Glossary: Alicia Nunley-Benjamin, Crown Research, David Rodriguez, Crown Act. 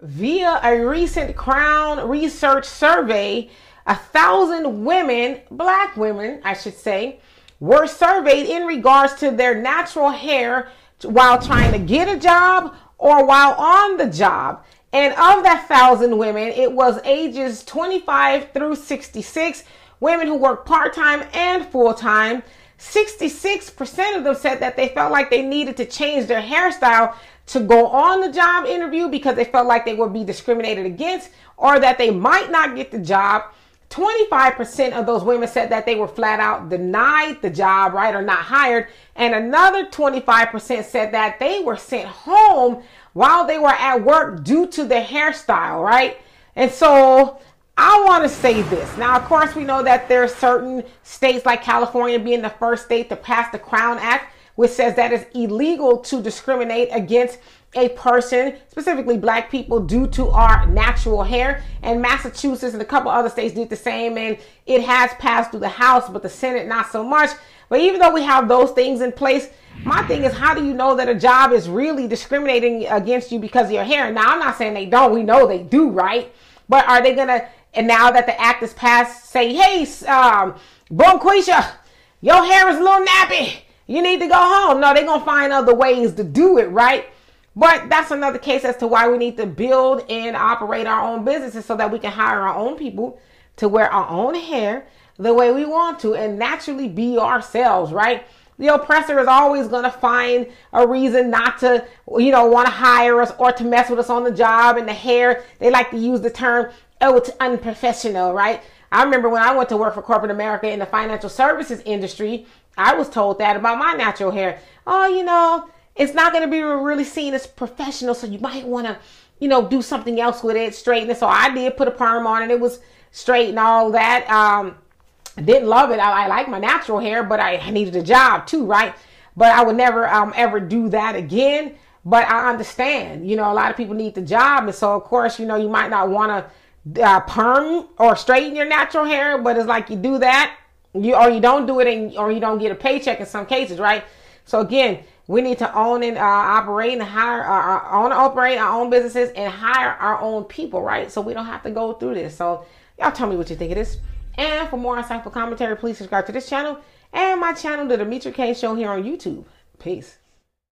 Via a recent Crown Research survey, 1,000 women, black women, I should say, were surveyed in regards to their natural hair while trying to get a job or while on the job. And of that 1,000 women, it was ages 25 through 66, women who work part-time and full-time. 66% of them said that they felt like they needed to change their hairstyle to go on the job interview because they felt like they would be discriminated against or that they might not get the job. 25% of those women said that they were flat out denied the job, right, or not hired. And another 25% said that they were sent home while they were at work due to their hairstyle, right? And so I want to say this. Now, of course, we know that there are certain states like California being the first state to pass the Crown Act, which says that it's illegal to discriminate against a person, specifically black people, due to our natural hair. And Massachusetts and a couple other states did the same, and it has passed through the House, but the Senate not so much. But even though we have those things in place, my thing is, how do you know that a job is really discriminating against you because of your hair? Now, I'm not saying they don't. We know they do, right? But are they going to, and now that the act is passed, say, hey, Bonquisha, your hair is a little nappy. You need to go home. No, they're going to find other ways to do it, right? But that's another case as to why we need to build and operate our own businesses so that we can hire our own people to wear our own hair the way we want to and naturally be ourselves, right? The oppressor is always going to find a reason not to, you know, want to hire us or to mess with us on the job and the hair. They like to use the term, oh, it's unprofessional, right? I remember when I went to work for corporate America in the financial services industry, I was told that about my natural hair. Oh, you know, it's not going to be really seen as professional, so you might want to, you know, do something else with it, straighten it. So I did put a perm on and it was straight and all that. I didn't love it. I like my natural hair, but I needed a job too, right? But I would never ever do that again. But I understand, you know, a lot of people need the job. And so, of course, you know, you might not want to perm or straighten your natural hair, but it's like you do that, you don't do it, and or you don't get a paycheck in some cases, right? So again, we need to own and operate and hire operate our own businesses and hire our own people, right? So we don't have to go through this. So y'all tell me what you think of this. And for more insightful commentary, please subscribe to this channel and my channel, The Demetra Kaye Show, here on YouTube. Peace.